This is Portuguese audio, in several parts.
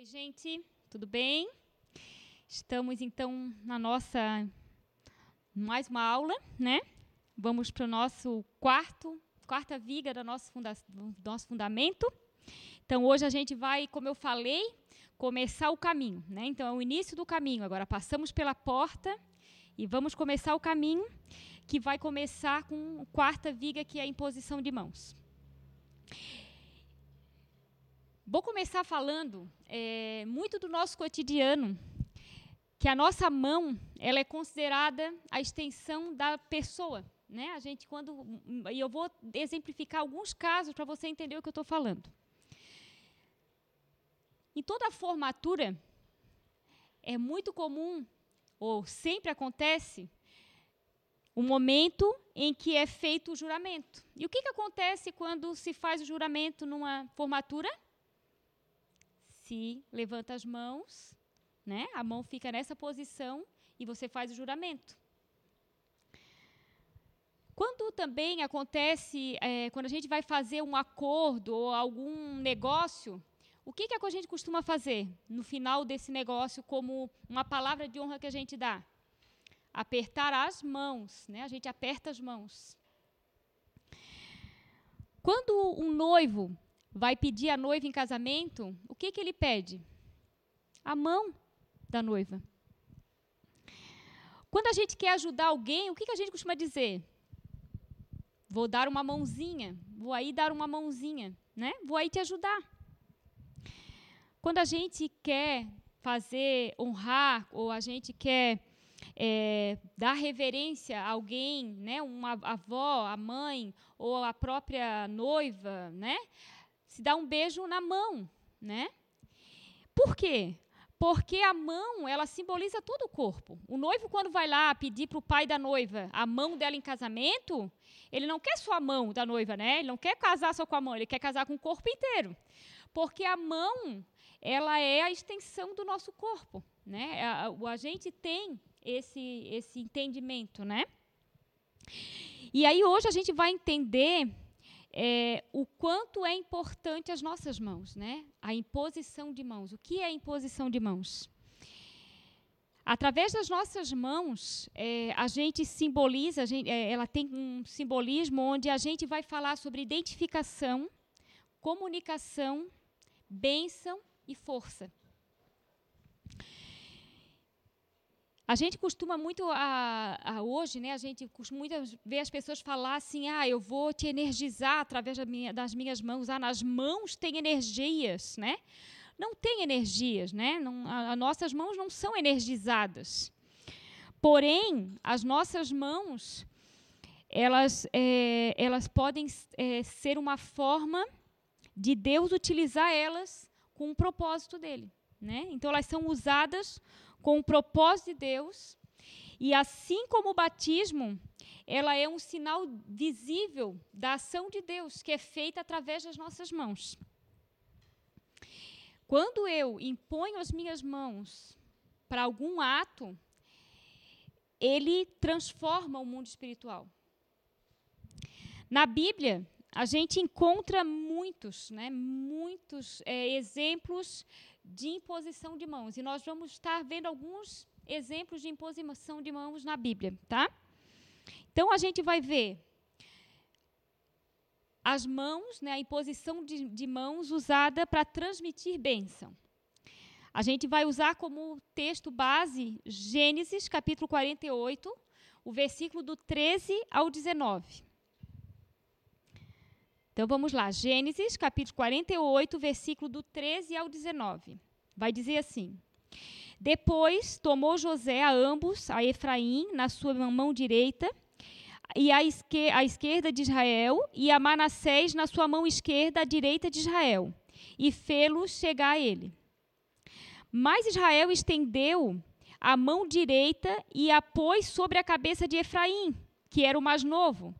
Oi, gente, tudo bem? Estamos então na nossa mais uma aula, né? Vamos para o nosso quarta viga do nosso fundamento. Então hoje a gente vai, como eu falei, começar o caminho, né? Então é o início do caminho. Agora passamos pela porta e vamos começar o caminho, que vai começar com a quarta viga, que é a imposição de mãos. Vou começar falando muito do nosso cotidiano, que a nossa mão ela é considerada a extensão da pessoa, né? A gente e eu vou exemplificar alguns casos para você entender o que eu estou falando. Em toda a formatura é muito comum, ou sempre acontece, o momento em que é feito o juramento. E o que acontece quando se faz o juramento numa formatura? Se levanta as mãos, né? A mão fica nessa posição e você faz o juramento. Quando também acontece, quando a gente vai fazer um acordo ou algum negócio, o que a gente costuma fazer no final desse negócio como uma palavra de honra que a gente dá? Apertar as mãos, né? A gente aperta as mãos. Quando um noivo vai pedir a noiva em casamento, o que ele pede? A mão da noiva. Quando a gente quer ajudar alguém, o que a gente costuma dizer? Vou dar uma mãozinha, vou aí dar uma mãozinha, né? Vou aí te ajudar. Quando a gente quer honrar, ou a gente quer dar reverência a alguém, né? Uma avó, a mãe, ou a própria noiva, né? Se dá um beijo na mão, né? Por quê? Porque a mão, ela simboliza todo o corpo. O noivo, quando vai lá pedir para o pai da noiva a mão dela em casamento, ele não quer só a mão da noiva, né? Ele não quer casar só com a mão, ele quer casar com o corpo inteiro. Porque a mão, ela é a extensão do nosso corpo, né? A gente tem esse entendimento, né? E aí, hoje, a gente vai entender o quanto é importante as nossas mãos, né? A imposição de mãos. O que é a imposição de mãos? Através das nossas mãos, a gente simboliza, ela tem um simbolismo onde a gente vai falar sobre identificação, comunicação, bênção e força. A gente costuma muito, hoje, né, a gente costuma muito ver as pessoas falar assim, eu vou te energizar através das minhas mãos, nas mãos tem energias, né? Não tem energias, né? As nossas mãos não são energizadas. Porém, as nossas mãos, elas podem ser uma forma de Deus utilizar elas com o propósito dele, né? Então, elas são usadas com o propósito de Deus, e assim como o batismo, ela é um sinal visível da ação de Deus, que é feita através das nossas mãos. Quando eu imponho as minhas mãos para algum ato, ele transforma o mundo espiritual. Na Bíblia, a gente encontra muitos exemplos de imposição de mãos. E nós vamos estar vendo alguns exemplos de imposição de mãos na Bíblia, tá? Então, a gente vai ver as mãos, né, a imposição de mãos usada para transmitir bênção. A gente vai usar como texto base Gênesis, capítulo 48, o versículo do 13 ao 19. Então, vamos lá. Gênesis, capítulo 48, versículo do 13 ao 19. Vai dizer assim. Depois tomou José a ambos, a Efraim, na sua mão direita, e à esquerda de Israel, e a Manassés, na sua mão esquerda, à direita de Israel, e fê-los chegar a ele. Mas Israel estendeu a mão direita e a pôs sobre a cabeça de Efraim, que era o mais novo,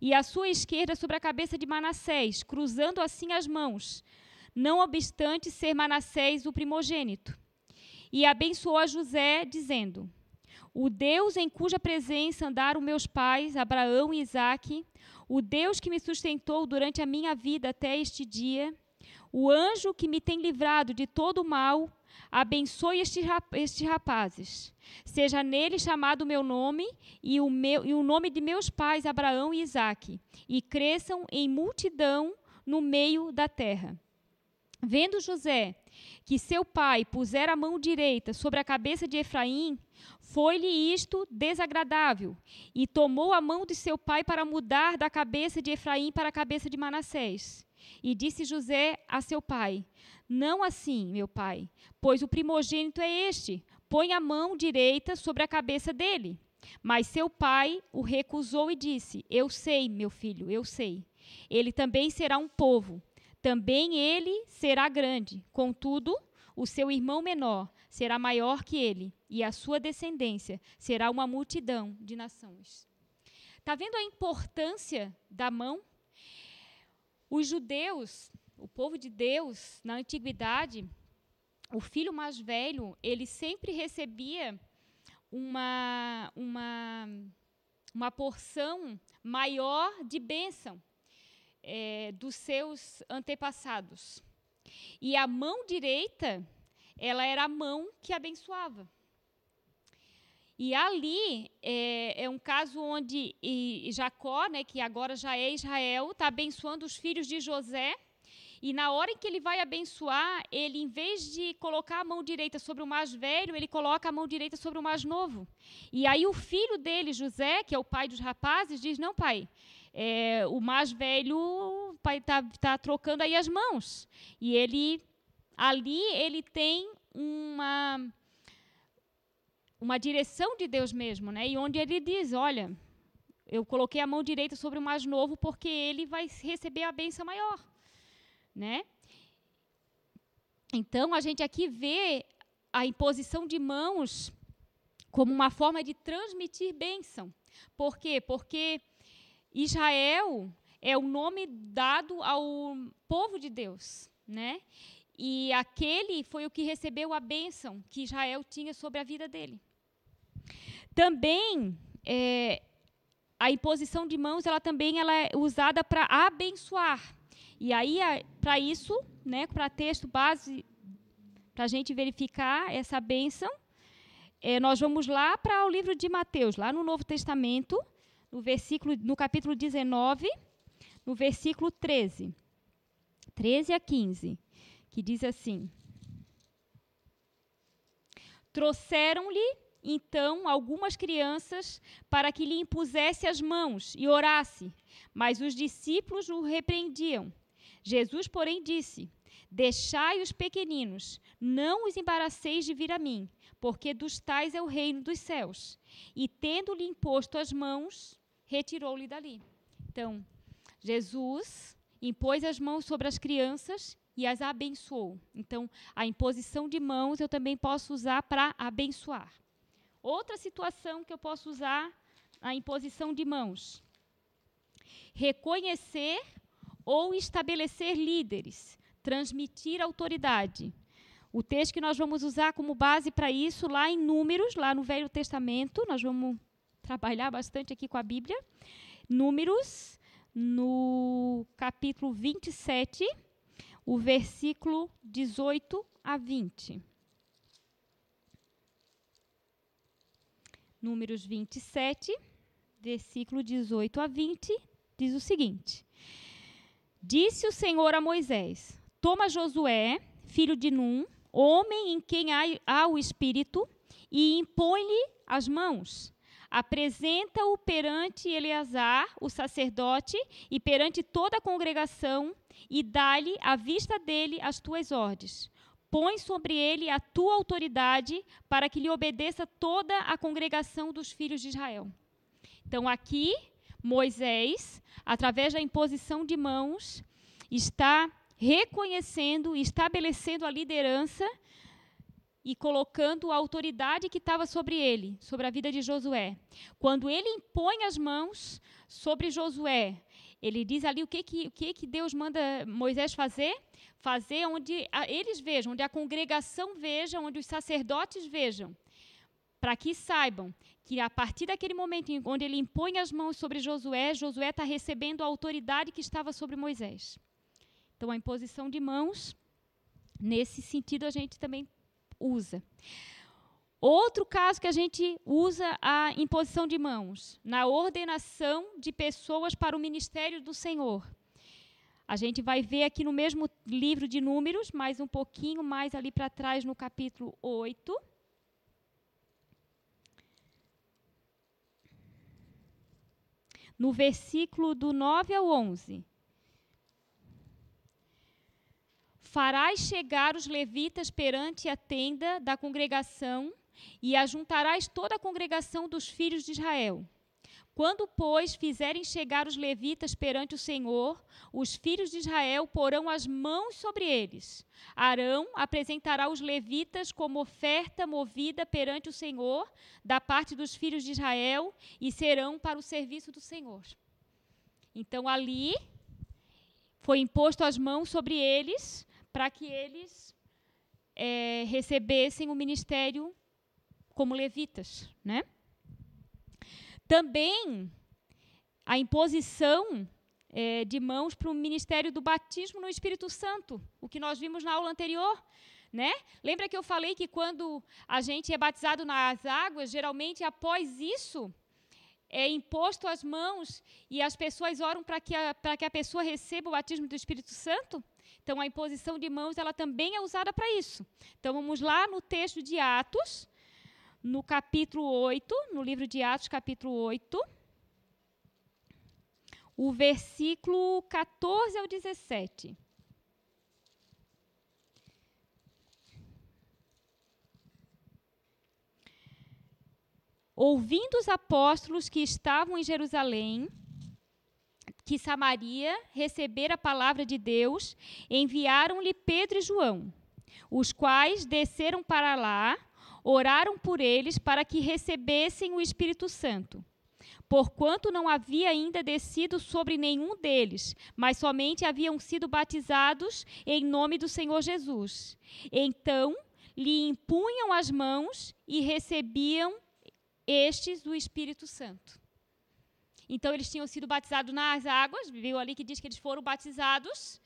e a sua esquerda sobre a cabeça de Manassés, cruzando assim as mãos, não obstante ser Manassés o primogênito. E abençoou a José, dizendo, o Deus em cuja presença andaram meus pais, Abraão e Isaque, o Deus que me sustentou durante a minha vida até este dia, O anjo que me tem livrado de todo o mal, abençoe estes rapazes. Seja nele chamado o meu nome e o nome de meus pais Abraão e Isaque, e cresçam em multidão no meio da terra. Vendo José que seu pai pusera a mão direita sobre a cabeça de Efraim, foi-lhe isto desagradável, e tomou a mão de seu pai para mudar da cabeça de Efraim para a cabeça de Manassés. E disse José a seu pai: Não assim, meu pai, pois o primogênito é este, põe a mão direita sobre a cabeça dele. Mas seu pai o recusou e disse: Eu sei, meu filho, eu sei. Ele também será um povo. Também ele será grande, contudo, o seu irmão menor será maior que ele, e a sua descendência será uma multidão de nações. Está vendo a importância da mão? Os judeus, o povo de Deus, na antiguidade, o filho mais velho, ele sempre recebia uma porção maior de bênção dos seus antepassados. E a mão direita, ela era a mão que abençoava. E ali é um caso onde Jacó, né, que agora já é Israel, está abençoando os filhos de José, e na hora em que ele vai abençoar, ele, em vez de colocar a mão direita sobre o mais velho, ele coloca a mão direita sobre o mais novo. E aí o filho dele, José, que é o pai dos rapazes, diz: Não, pai, o mais velho está trocando aí as mãos. E ele tem uma direção de Deus mesmo, né? E onde ele diz: Olha, eu coloquei a mão direita sobre o mais novo porque ele vai receber a bênção maior, né? Então a gente aqui vê a imposição de mãos como uma forma de transmitir bênção. Por quê? Porque Israel é o nome dado ao povo de Deus, né? E aquele foi o que recebeu a bênção que Israel tinha sobre a vida dele. Também, a imposição de mãos, ela é usada para abençoar. E aí, para isso, né, para texto base, para a gente verificar essa bênção, nós vamos lá para o livro de Mateus, lá no Novo Testamento, no capítulo 19, no versículo 13 a 15, que diz assim: Trouxeram-lhe, então, algumas crianças para que lhe impusesse as mãos e orasse, mas os discípulos o repreendiam. Jesus, porém, disse: Deixai os pequeninos, não os embaraceis de vir a mim, porque dos tais é o reino dos céus. E, tendo-lhe imposto as mãos, retirou-lhe dali. Então, Jesus impôs as mãos sobre as crianças e as abençoou. Então, a imposição de mãos eu também posso usar para abençoar. Outra situação que eu posso usar a imposição de mãos: reconhecer ou estabelecer líderes, transmitir autoridade. O texto que nós vamos usar como base para isso, lá em Números, lá no Velho Testamento, nós vamos trabalhar bastante aqui com a Bíblia. Números, no capítulo 27, o versículo 18 a 20. Números 27, versículo 18 a 20, diz o seguinte: Disse o Senhor a Moisés: Toma Josué, filho de Num, homem em quem há o Espírito, e impõe-lhe as mãos. Apresenta-o perante Eleazar, o sacerdote, e perante toda a congregação, e dá-lhe à vista dele as tuas ordens. Põe sobre ele a tua autoridade, para que lhe obedeça toda a congregação dos filhos de Israel. Então, aqui, Moisés, através da imposição de mãos, está reconhecendo, estabelecendo a liderança e colocando a autoridade que estava sobre ele, sobre a vida de Josué. Quando ele impõe as mãos sobre Josué, ele diz ali o que Deus manda Moisés fazer. Fazer onde eles vejam, onde a congregação veja, onde os sacerdotes vejam, para que saibam que a partir daquele momento onde ele impõe as mãos sobre Josué, Josué está recebendo a autoridade que estava sobre Moisés. Então, a imposição de mãos, nesse sentido, a gente também usa. Outro caso que a gente usa a imposição de mãos, na ordenação de pessoas para o ministério do Senhor. A gente vai ver aqui no mesmo livro de Números, mas um pouquinho mais ali para trás, no capítulo 8. No versículo do 9 ao 11. Farás chegar os levitas perante a tenda da congregação e ajuntarás toda a congregação dos filhos de Israel. Quando, pois, fizerem chegar os levitas perante o Senhor, os filhos de Israel porão as mãos sobre eles. Arão apresentará os levitas como oferta movida perante o Senhor, da parte dos filhos de Israel, e serão para o serviço do Senhor. Então, ali, foi imposto as mãos sobre eles, para que eles recebessem o ministério como levitas, né? Também a imposição de mãos para o ministério do batismo no Espírito Santo, o que nós vimos na aula anterior, né? Lembra que eu falei que quando a gente é batizado nas águas, geralmente após isso é imposto as mãos e as pessoas oram para que a pessoa receba o batismo do Espírito Santo? Então, a imposição de mãos ela também é usada para isso. Então, vamos lá no texto de Atos, no capítulo 8, no livro de Atos, capítulo 8, o versículo 14 ao 17. Ouvindo os apóstolos que estavam em Jerusalém, que Samaria recebera a palavra de Deus, enviaram-lhe Pedro e João, os quais desceram para lá, oraram por eles para que recebessem o Espírito Santo, porquanto não havia ainda descido sobre nenhum deles, mas somente haviam sido batizados em nome do Senhor Jesus. Então, lhe impunham as mãos e recebiam estes o Espírito Santo. Então, eles tinham sido batizados nas águas, viu ali que diz que eles foram batizados,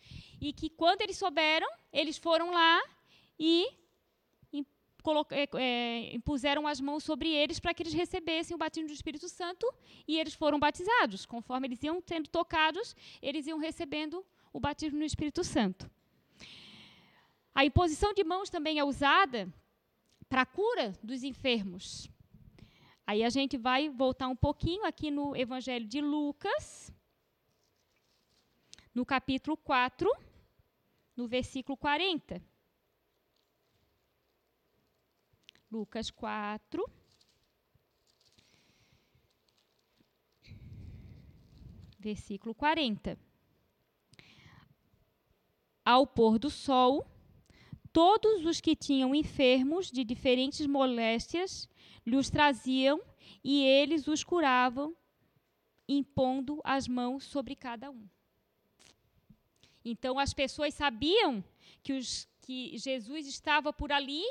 e que quando eles souberam, eles foram lá e impuseram as mãos sobre eles para que eles recebessem o batismo do Espírito Santo e eles foram batizados. Conforme eles iam sendo tocados, eles iam recebendo o batismo no Espírito Santo. A imposição de mãos também é usada para a cura dos enfermos. Aí a gente vai voltar um pouquinho aqui no Evangelho de Lucas, no capítulo 4, no versículo 40. Lucas 4. Versículo 40. Ao pôr do sol, todos os que tinham enfermos de diferentes moléstias lhes traziam e eles os curavam, impondo as mãos sobre cada um. Então, as pessoas sabiam que Jesus estava por ali,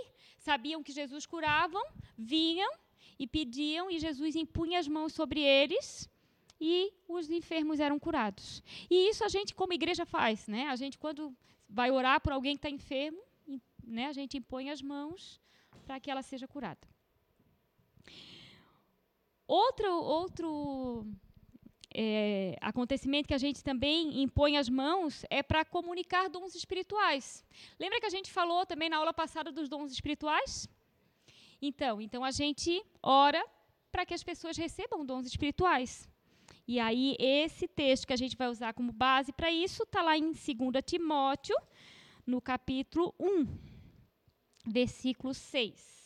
sabiam que Jesus curava, vinham e pediam, e Jesus impunha as mãos sobre eles, e os enfermos eram curados. E isso a gente, como igreja, faz, né? A gente, quando vai orar por alguém que está enfermo, né, a gente impõe as mãos para que ela seja curada. Outro acontecimento que a gente também impõe as mãos é para comunicar dons espirituais. Lembra que a gente falou também na aula passada dos dons espirituais? Então a gente ora para que as pessoas recebam dons espirituais. E aí esse texto que a gente vai usar como base para isso está lá em 2 Timóteo, no capítulo 1, versículo 6.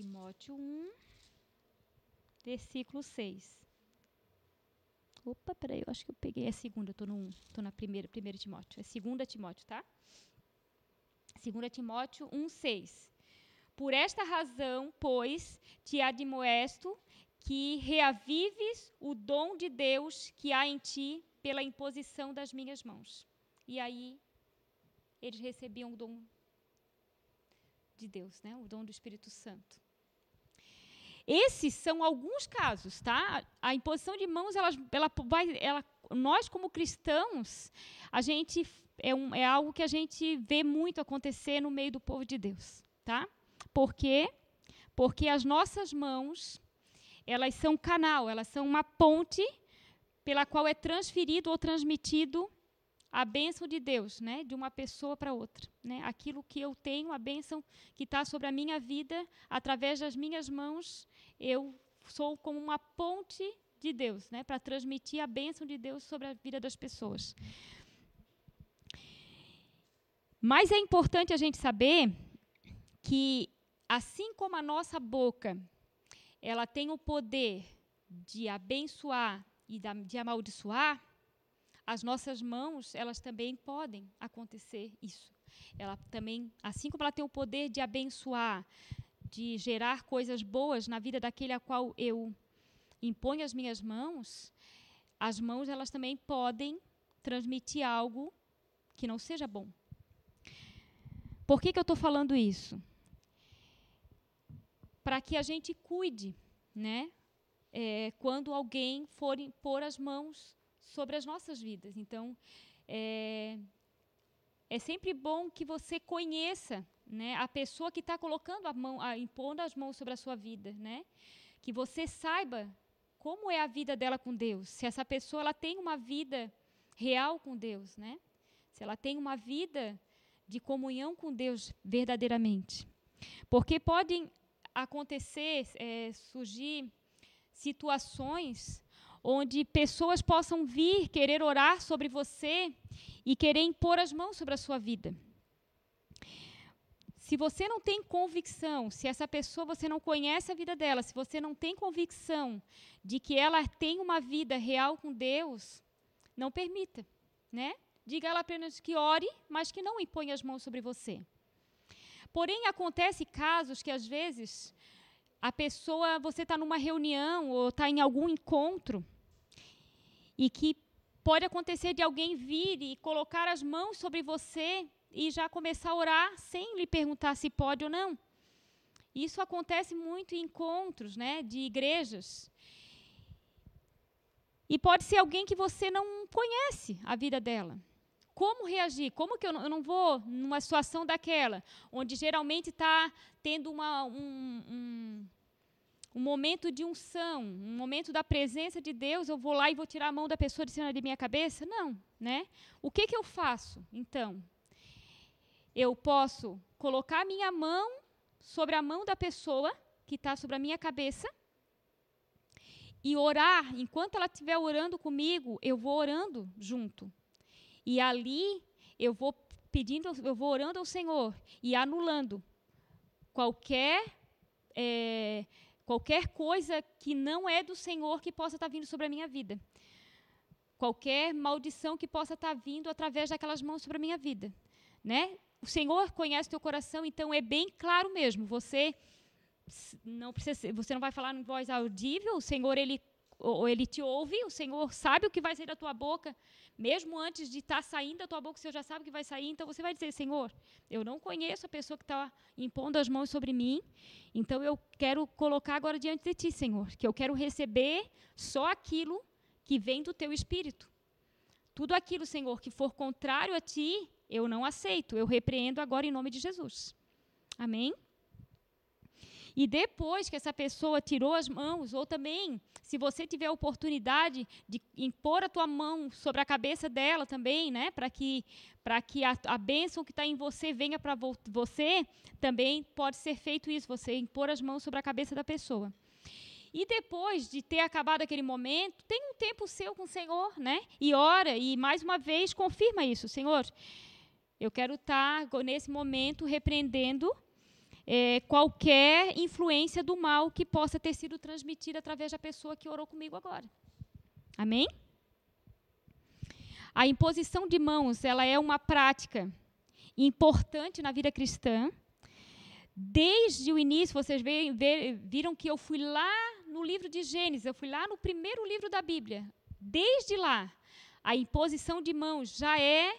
Timóteo 1, versículo 6. Opa, peraí, eu acho que eu peguei a segunda, eu estou na primeira Timóteo. É 2 Timóteo, tá? 2 Timóteo 1, 6. Por esta razão, pois, te admoesto que reavives o dom de Deus que há em ti pela imposição das minhas mãos. E aí, eles recebiam o dom de Deus, né? O dom do Espírito Santo. Esses são alguns casos, tá? A imposição de mãos, nós como cristãos, a gente é algo que a gente vê muito acontecer no meio do povo de Deus, tá? Por quê? Porque as nossas mãos, elas são canal, elas são uma ponte pela qual é transferido ou transmitido a bênção de Deus, né, de uma pessoa para outra, né? Aquilo que eu tenho, a bênção que está sobre a minha vida, através das minhas mãos, eu sou como uma ponte de Deus, né, para transmitir a bênção de Deus sobre a vida das pessoas. Mas é importante a gente saber que, assim como a nossa boca, ela tem o poder de abençoar e de amaldiçoar, as nossas mãos, elas também podem acontecer isso. Ela também, assim como ela tem o poder de abençoar, de gerar coisas boas na vida daquele a qual eu imponho as minhas mãos, as mãos, elas também podem transmitir algo que não seja bom. Por que eu estou falando isso? Para que a gente cuide, né? Quando alguém for impor as mãos sobre as nossas vidas. Então, é sempre bom que você conheça, né, a pessoa que está colocando a mão, impondo as mãos sobre a sua vida, né? Que você saiba como é a vida dela com Deus. Se essa pessoa ela tem uma vida real com Deus, né? Se ela tem uma vida de comunhão com Deus verdadeiramente. Porque podem acontecer, surgir situações onde pessoas possam vir querer orar sobre você e querer impor as mãos sobre a sua vida. Se você não tem convicção, se essa pessoa você não conhece a vida dela, se você não tem convicção de que ela tem uma vida real com Deus, não permita, né? Diga a ela apenas que ore, mas que não imponha as mãos sobre você. Porém, acontece casos que, às vezes, a pessoa, você está numa reunião ou está em algum encontro e que pode acontecer de alguém vir e colocar as mãos sobre você e já começar a orar sem lhe perguntar se pode ou não. Isso acontece muito em encontros, né, de igrejas. E pode ser alguém que você não conhece a vida dela. Como reagir? Como que eu não vou numa situação daquela, onde geralmente está tendo um momento de unção, um momento da presença de Deus, eu vou lá e vou tirar a mão da pessoa de cima de minha cabeça? Não, né? O que eu faço, então? Eu posso colocar minha mão sobre a mão da pessoa que está sobre a minha cabeça e orar. Enquanto ela estiver orando comigo, eu vou orando junto. E ali eu vou pedindo, eu vou orando ao Senhor e anulando qualquer coisa que não é do Senhor que possa estar vindo sobre a minha vida. Qualquer maldição que possa estar vindo através daquelas mãos sobre a minha vida, né? O Senhor conhece o teu coração, então é bem claro mesmo. Você não vai falar em voz audível, o Senhor ele te ouve, o Senhor sabe o que vai sair da tua boca, mesmo antes de estar saindo da tua boca, o Senhor já sabe o que vai sair, então você vai dizer, Senhor, eu não conheço a pessoa que está impondo as mãos sobre mim, então eu quero colocar agora diante de ti, Senhor, que eu quero receber só aquilo que vem do teu Espírito. Tudo aquilo, Senhor, que for contrário a ti, eu não aceito, eu repreendo agora em nome de Jesus. Amém? E depois que essa pessoa tirou as mãos, ou também, se você tiver a oportunidade de impor a tua mão sobre a cabeça dela também, né, para que a bênção que está em você venha para você, também pode ser feito isso, você impor as mãos sobre a cabeça da pessoa. E depois de ter acabado aquele momento, tem um tempo seu com o Senhor, né, e ora, e mais uma vez confirma isso, Senhor, eu quero estar nesse momento repreendendo qualquer influência do mal que possa ter sido transmitida através da pessoa que orou comigo agora. Amém? A imposição de mãos, ela é uma prática importante na vida cristã. Desde o início, vocês viram que eu fui lá no livro de Gênesis, eu fui lá no primeiro livro da Bíblia. Desde lá, a imposição de mãos já é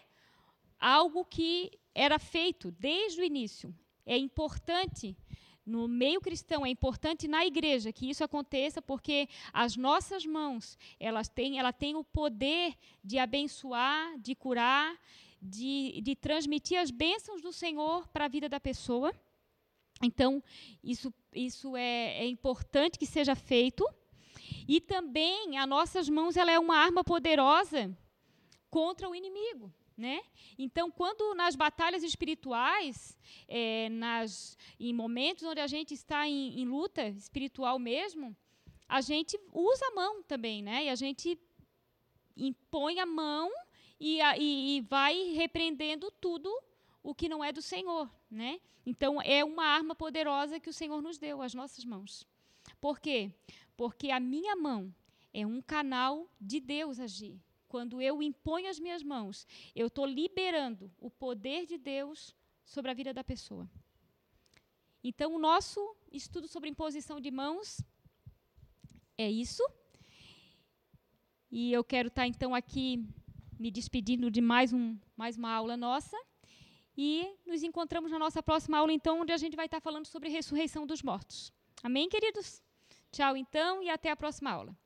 algo que era feito desde o início. É importante, no meio cristão, é importante na igreja que isso aconteça, porque as nossas mãos, ela tem o poder de abençoar, de curar, de transmitir as bênçãos do Senhor para a vida da pessoa. Então, isso é importante que seja feito. E também, as nossas mãos, ela é uma arma poderosa contra o inimigo, né? Então, quando nas batalhas espirituais, em momentos onde a gente está em luta espiritual mesmo, a gente usa a mão também, né? E a gente impõe a mão e vai repreendendo tudo o que não é do Senhor, né? Então, é uma arma poderosa que o Senhor nos deu, as nossas mãos. Por quê? Porque a minha mão é um canal de Deus agir. Quando eu imponho as minhas mãos, eu estou liberando o poder de Deus sobre a vida da pessoa. Então, o nosso estudo sobre imposição de mãos é isso. E eu quero estar, então, aqui me despedindo de mais uma aula nossa. E nos encontramos na nossa próxima aula, então, onde a gente vai estar falando sobre ressurreição dos mortos. Amém, queridos? Tchau, então, e até a próxima aula.